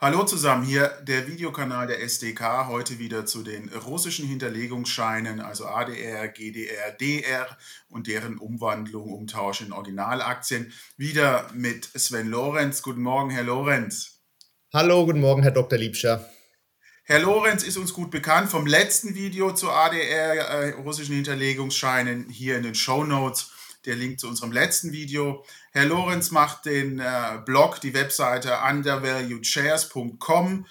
Hallo zusammen, hier der Videokanal der SDK, heute wieder zu den russischen Hinterlegungsscheinen, also ADR, GDR, DR und deren Umwandlung, Umtausch in Originalaktien. Wieder mit Sven Lorenz. Guten Morgen, Herr Lorenz. Hallo, guten Morgen, Herr Dr. Liebscher. Herr Lorenz ist uns gut bekannt vom letzten Video zu ADR, russischen Hinterlegungsscheinen, hier in den Shownotes. Der Link zu unserem letzten Video. Herr Lorenz macht den Blog, die Webseite undervaluedshares.com.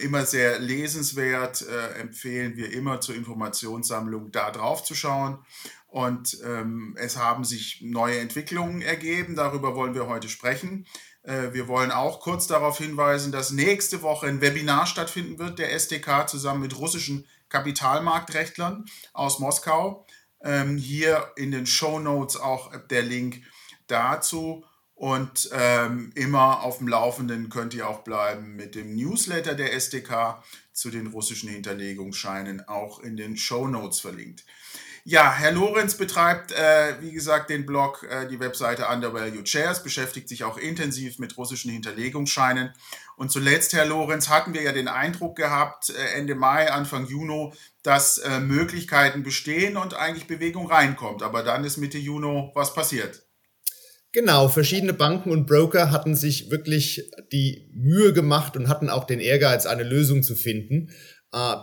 Immer sehr lesenswert, empfehlen wir immer zur Informationssammlung da drauf zu schauen. Und es haben sich neue Entwicklungen ergeben, darüber wollen wir heute sprechen. Wir wollen auch kurz darauf hinweisen, dass nächste Woche ein Webinar stattfinden wird, der SDK zusammen mit russischen Kapitalmarktrechtlern aus Moskau. Hier in den Shownotes auch der Link dazu und immer auf dem Laufenden könnt ihr auch bleiben mit dem Newsletter der SDK zu den russischen Hinterlegungsscheinen, auch in den Shownotes verlinkt. Ja, Herr Lorenz betreibt, wie gesagt, den Blog, die Webseite Undervalued Shares, beschäftigt sich auch intensiv mit russischen Hinterlegungsscheinen. Und zuletzt, Herr Lorenz, hatten wir ja den Eindruck gehabt, Ende Mai, Anfang Juni, dass Möglichkeiten bestehen und eigentlich Bewegung reinkommt. Aber dann ist Mitte Juni was passiert. Genau, verschiedene Banken und Broker hatten sich wirklich die Mühe gemacht und hatten auch den Ehrgeiz, eine Lösung zu finden.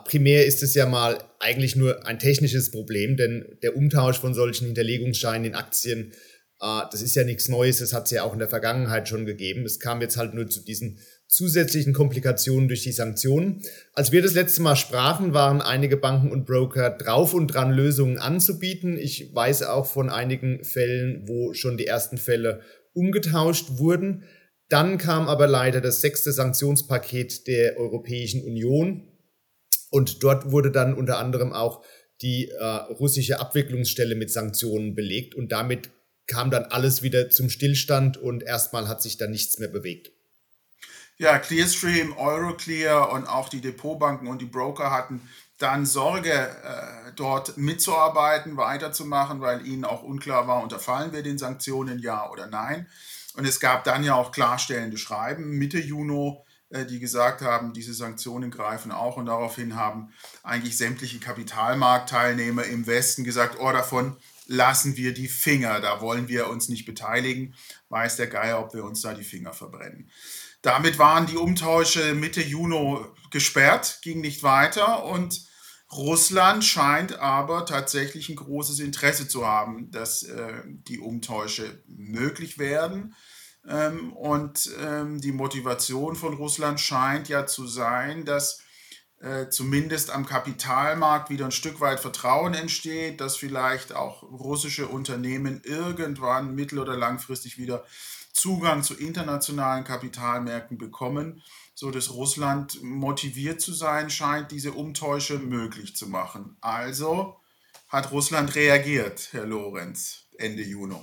Primär ist es ja mal eigentlich nur ein technisches Problem, denn der Umtausch von solchen Hinterlegungsscheinen in Aktien, das ist ja nichts Neues, das hat es ja auch in der Vergangenheit schon gegeben. Es kam jetzt halt nur zu diesen zusätzlichen Komplikationen durch die Sanktionen. Als wir das letzte Mal sprachen, waren einige Banken und Broker drauf und dran, Lösungen anzubieten. Ich weiß auch von einigen Fällen, wo schon die ersten Fälle umgetauscht wurden. Dann kam aber leider das 6. Sanktionspaket der Europäischen Union. Und dort wurde dann unter anderem auch die russische Abwicklungsstelle mit Sanktionen belegt. Und damit kam dann alles wieder zum Stillstand und erstmal hat sich da nichts mehr bewegt. Ja, Clearstream, Euroclear und auch die Depotbanken und die Broker hatten dann Sorge, dort mitzuarbeiten, weiterzumachen, weil ihnen auch unklar war, unterfallen wir den Sanktionen, ja oder nein. Und es gab dann ja auch klarstellende Schreiben Mitte Juni, die gesagt haben, diese Sanktionen greifen auch, und daraufhin haben eigentlich sämtliche Kapitalmarktteilnehmer im Westen gesagt, oh, davon lassen wir die Finger, da wollen wir uns nicht beteiligen, weiß der Geier, ob wir uns da die Finger verbrennen. Damit waren die Umtausche Mitte Juni gesperrt, ging nicht weiter und Russland scheint aber tatsächlich ein großes Interesse zu haben, dass die Umtausche möglich werden. Und die Motivation von Russland scheint ja zu sein, dass zumindest am Kapitalmarkt wieder ein Stück weit Vertrauen entsteht, dass vielleicht auch russische Unternehmen irgendwann mittel- oder langfristig wieder Zugang zu internationalen Kapitalmärkten bekommen, sodass Russland motiviert zu sein scheint, diese Umtäusche möglich zu machen. Also hat Russland reagiert, Herr Lorenz, Ende Juni.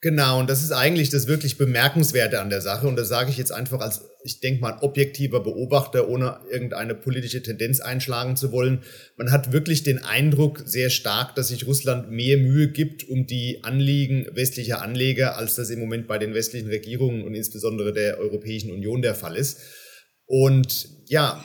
Genau, und das ist eigentlich das wirklich Bemerkenswerte an der Sache. Und das sage ich jetzt einfach als, ich denke mal, objektiver Beobachter, ohne irgendeine politische Tendenz einschlagen zu wollen. Man hat wirklich den Eindruck sehr stark, dass sich Russland mehr Mühe gibt um die Anliegen westlicher Anleger, als das im Moment bei den westlichen Regierungen und insbesondere der Europäischen Union der Fall ist. Und ja,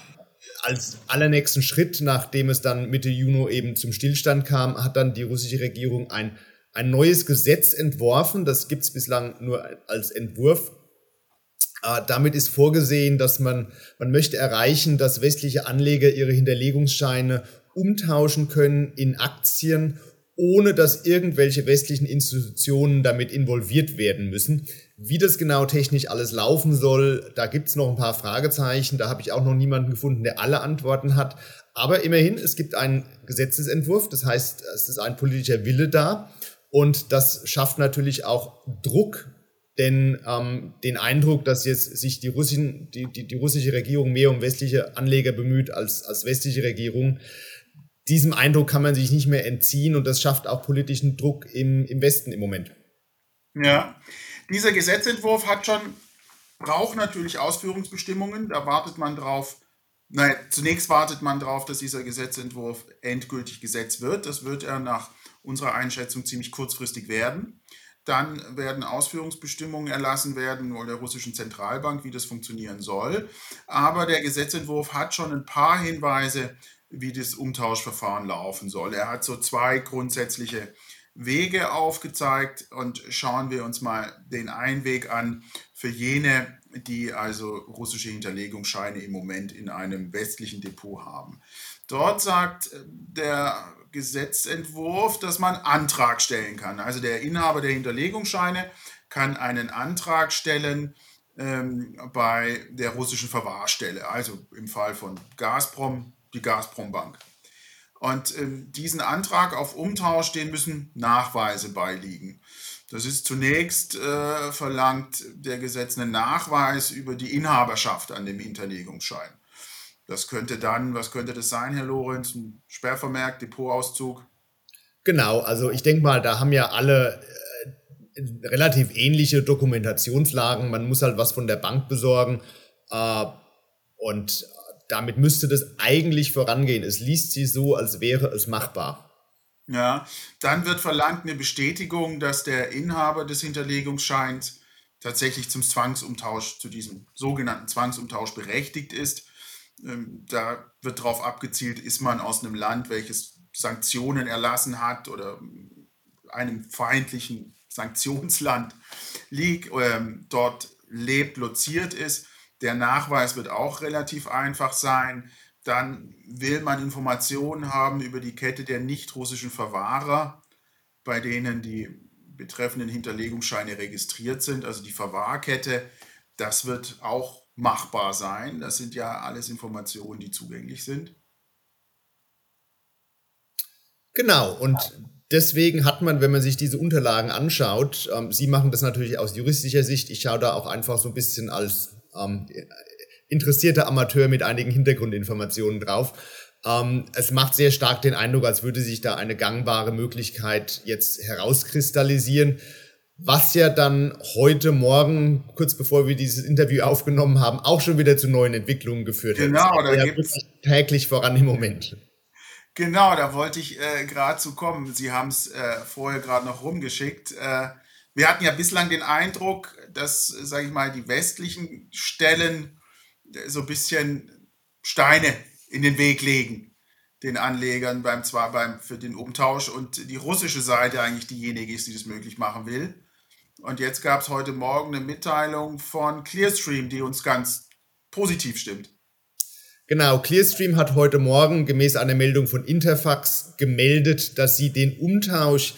als allernächsten Schritt, nachdem es dann Mitte Juni eben zum Stillstand kam, hat dann die russische Regierung ein neues Gesetz entworfen, das gibt's bislang nur als Entwurf. Damit ist vorgesehen, dass man möchte erreichen, dass westliche Anleger ihre Hinterlegungsscheine umtauschen können in Aktien, ohne dass irgendwelche westlichen Institutionen damit involviert werden müssen. Wie das genau technisch alles laufen soll, da gibt's noch ein paar Fragezeichen. Da habe ich auch noch niemanden gefunden, der alle Antworten hat. Aber immerhin, es gibt einen Gesetzesentwurf, das heißt, es ist ein politischer Wille da. Und das schafft natürlich auch Druck, denn den Eindruck, dass jetzt sich die russische Regierung mehr um westliche Anleger bemüht als westliche Regierung, diesem Eindruck kann man sich nicht mehr entziehen und das schafft auch politischen Druck im Westen im Moment. Ja, dieser Gesetzentwurf braucht natürlich Ausführungsbestimmungen, da wartet man drauf. Zunächst wartet man darauf, dass dieser Gesetzentwurf endgültig Gesetz wird. Das wird er nach unserer Einschätzung ziemlich kurzfristig werden. Dann werden Ausführungsbestimmungen erlassen werden von der russischen Zentralbank, wie das funktionieren soll. Aber der Gesetzentwurf hat schon ein paar Hinweise, wie das Umtauschverfahren laufen soll. Er hat so zwei grundsätzliche Wege aufgezeigt und schauen wir uns mal den einen Weg an für jene, die also russische Hinterlegungsscheine im Moment in einem westlichen Depot haben. Dort sagt der Gesetzentwurf, dass man Antrag stellen kann. Also der Inhaber der Hinterlegungsscheine kann einen Antrag stellen bei der russischen Verwahrstelle, also im Fall von Gazprom, die Gazprombank. Und diesen Antrag auf Umtausch, den müssen Nachweise beiliegen. Das ist zunächst verlangt der Gesetz einen Nachweis über die Inhaberschaft an dem Hinterlegungsschein. Das könnte dann, was könnte das sein, Herr Lorenz? Ein Sperrvermerk, Depotauszug? Genau, also ich denke mal, da haben ja alle relativ ähnliche Dokumentationslagen. Man muss halt was von der Bank besorgen und damit müsste das eigentlich vorangehen. Es liest sich so, als wäre es machbar. Ja, dann wird verlangt eine Bestätigung, dass der Inhaber des Hinterlegungsscheins tatsächlich zum Zwangsumtausch, zu diesem sogenannten Zwangsumtausch berechtigt ist. Da wird darauf abgezielt, ist man aus einem Land, welches Sanktionen erlassen hat oder einem feindlichen Sanktionsland liegt, dort lebt, loziert ist. Der Nachweis wird auch relativ einfach sein. Dann will man Informationen haben über die Kette der nicht-russischen Verwahrer, bei denen die betreffenden Hinterlegungsscheine registriert sind, also die Verwahrkette. Das wird auch machbar sein. Das sind ja alles Informationen, die zugänglich sind. Genau, und deswegen hat man, wenn man sich diese Unterlagen anschaut, Sie machen das natürlich aus juristischer Sicht, ich schaue da auch einfach so ein bisschen als interessierter Amateur mit einigen Hintergrundinformationen drauf. Es macht sehr stark den Eindruck, als würde sich da eine gangbare Möglichkeit jetzt herauskristallisieren, was ja dann heute Morgen, kurz bevor wir dieses Interview aufgenommen haben, auch schon wieder zu neuen Entwicklungen geführt hat. Genau, da geht es täglich voran im Moment. Genau, da wollte ich gerade zu kommen. Sie haben es vorher gerade noch rumgeschickt. Wir hatten ja bislang den Eindruck, dass, sage ich mal, die westlichen Stellen so ein bisschen Steine in den Weg legen, den Anlegern für den Umtausch, und die russische Seite eigentlich diejenige ist, die das möglich machen will. Und jetzt gab es heute Morgen eine Mitteilung von Clearstream, die uns ganz positiv stimmt. Genau, Clearstream hat heute Morgen gemäß einer Meldung von Interfax gemeldet, dass sie den Umtausch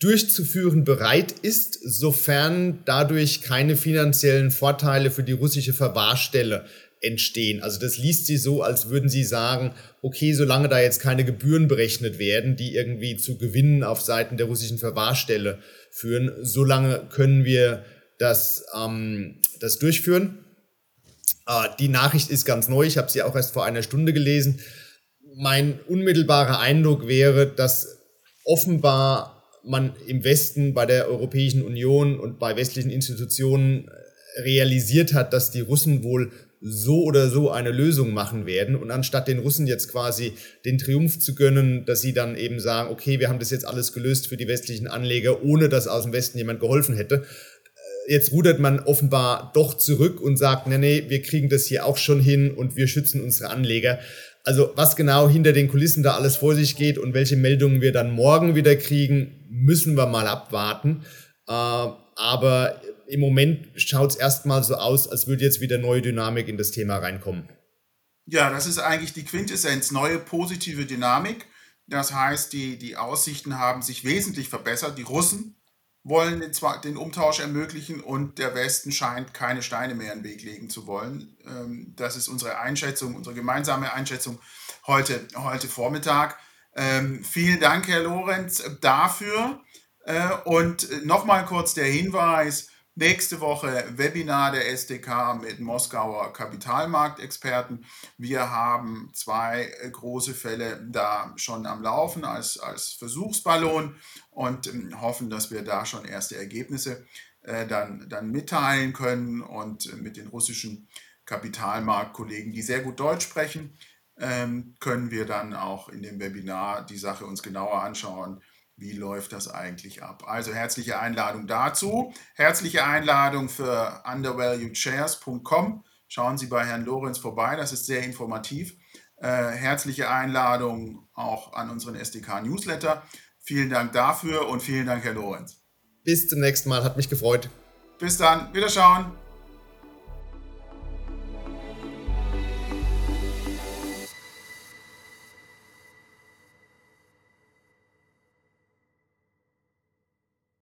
durchzuführen bereit ist, sofern dadurch keine finanziellen Vorteile für die russische Verwahrstelle entstehen. Also das liest sie so, als würden sie sagen, okay, solange da jetzt keine Gebühren berechnet werden, die irgendwie zu Gewinnen auf Seiten der russischen Verwahrstelle führen, solange können wir das durchführen. Die Nachricht ist ganz neu, ich habe sie auch erst vor einer Stunde gelesen. Mein unmittelbarer Eindruck wäre, dass offenbar man im Westen bei der Europäischen Union und bei westlichen Institutionen realisiert hat, dass die Russen wohl so oder so eine Lösung machen werden. Und anstatt den Russen jetzt quasi den Triumph zu gönnen, dass sie dann eben sagen, okay, wir haben das jetzt alles gelöst für die westlichen Anleger, ohne dass aus dem Westen jemand geholfen hätte, jetzt rudert man offenbar doch zurück und sagt, nee, wir kriegen das hier auch schon hin und wir schützen unsere Anleger. Also was genau hinter den Kulissen da alles vor sich geht und welche Meldungen wir dann morgen wieder kriegen, müssen wir mal abwarten. Aber im Moment schaut es erstmal so aus, als würde jetzt wieder neue Dynamik in das Thema reinkommen. Ja, das ist eigentlich die Quintessenz, neue positive Dynamik. Das heißt, die Aussichten haben sich wesentlich verbessert. Die Russen wollen den Umtausch ermöglichen und der Westen scheint keine Steine mehr in den Weg legen zu wollen. Das ist unsere Einschätzung, unsere gemeinsame Einschätzung heute Vormittag. Vielen Dank, Herr Lorenz, dafür. Und nochmal kurz der Hinweis, nächste Woche Webinar der SDK mit Moskauer Kapitalmarktexperten. Wir haben zwei große Fälle da schon am Laufen als Versuchsballon und hoffen, dass wir da schon erste Ergebnisse dann mitteilen können und mit den russischen Kapitalmarktkollegen, die sehr gut Deutsch sprechen, können wir dann auch in dem Webinar die Sache uns genauer anschauen wie läuft das eigentlich ab? Also herzliche Einladung dazu. Herzliche Einladung für undervaluedshares.com. Schauen Sie bei Herrn Lorenz vorbei, das ist sehr informativ. Herzliche Einladung auch an unseren SDK-Newsletter. Vielen Dank dafür und vielen Dank, Herr Lorenz. Bis zum nächsten Mal, hat mich gefreut. Bis dann, wiederschauen.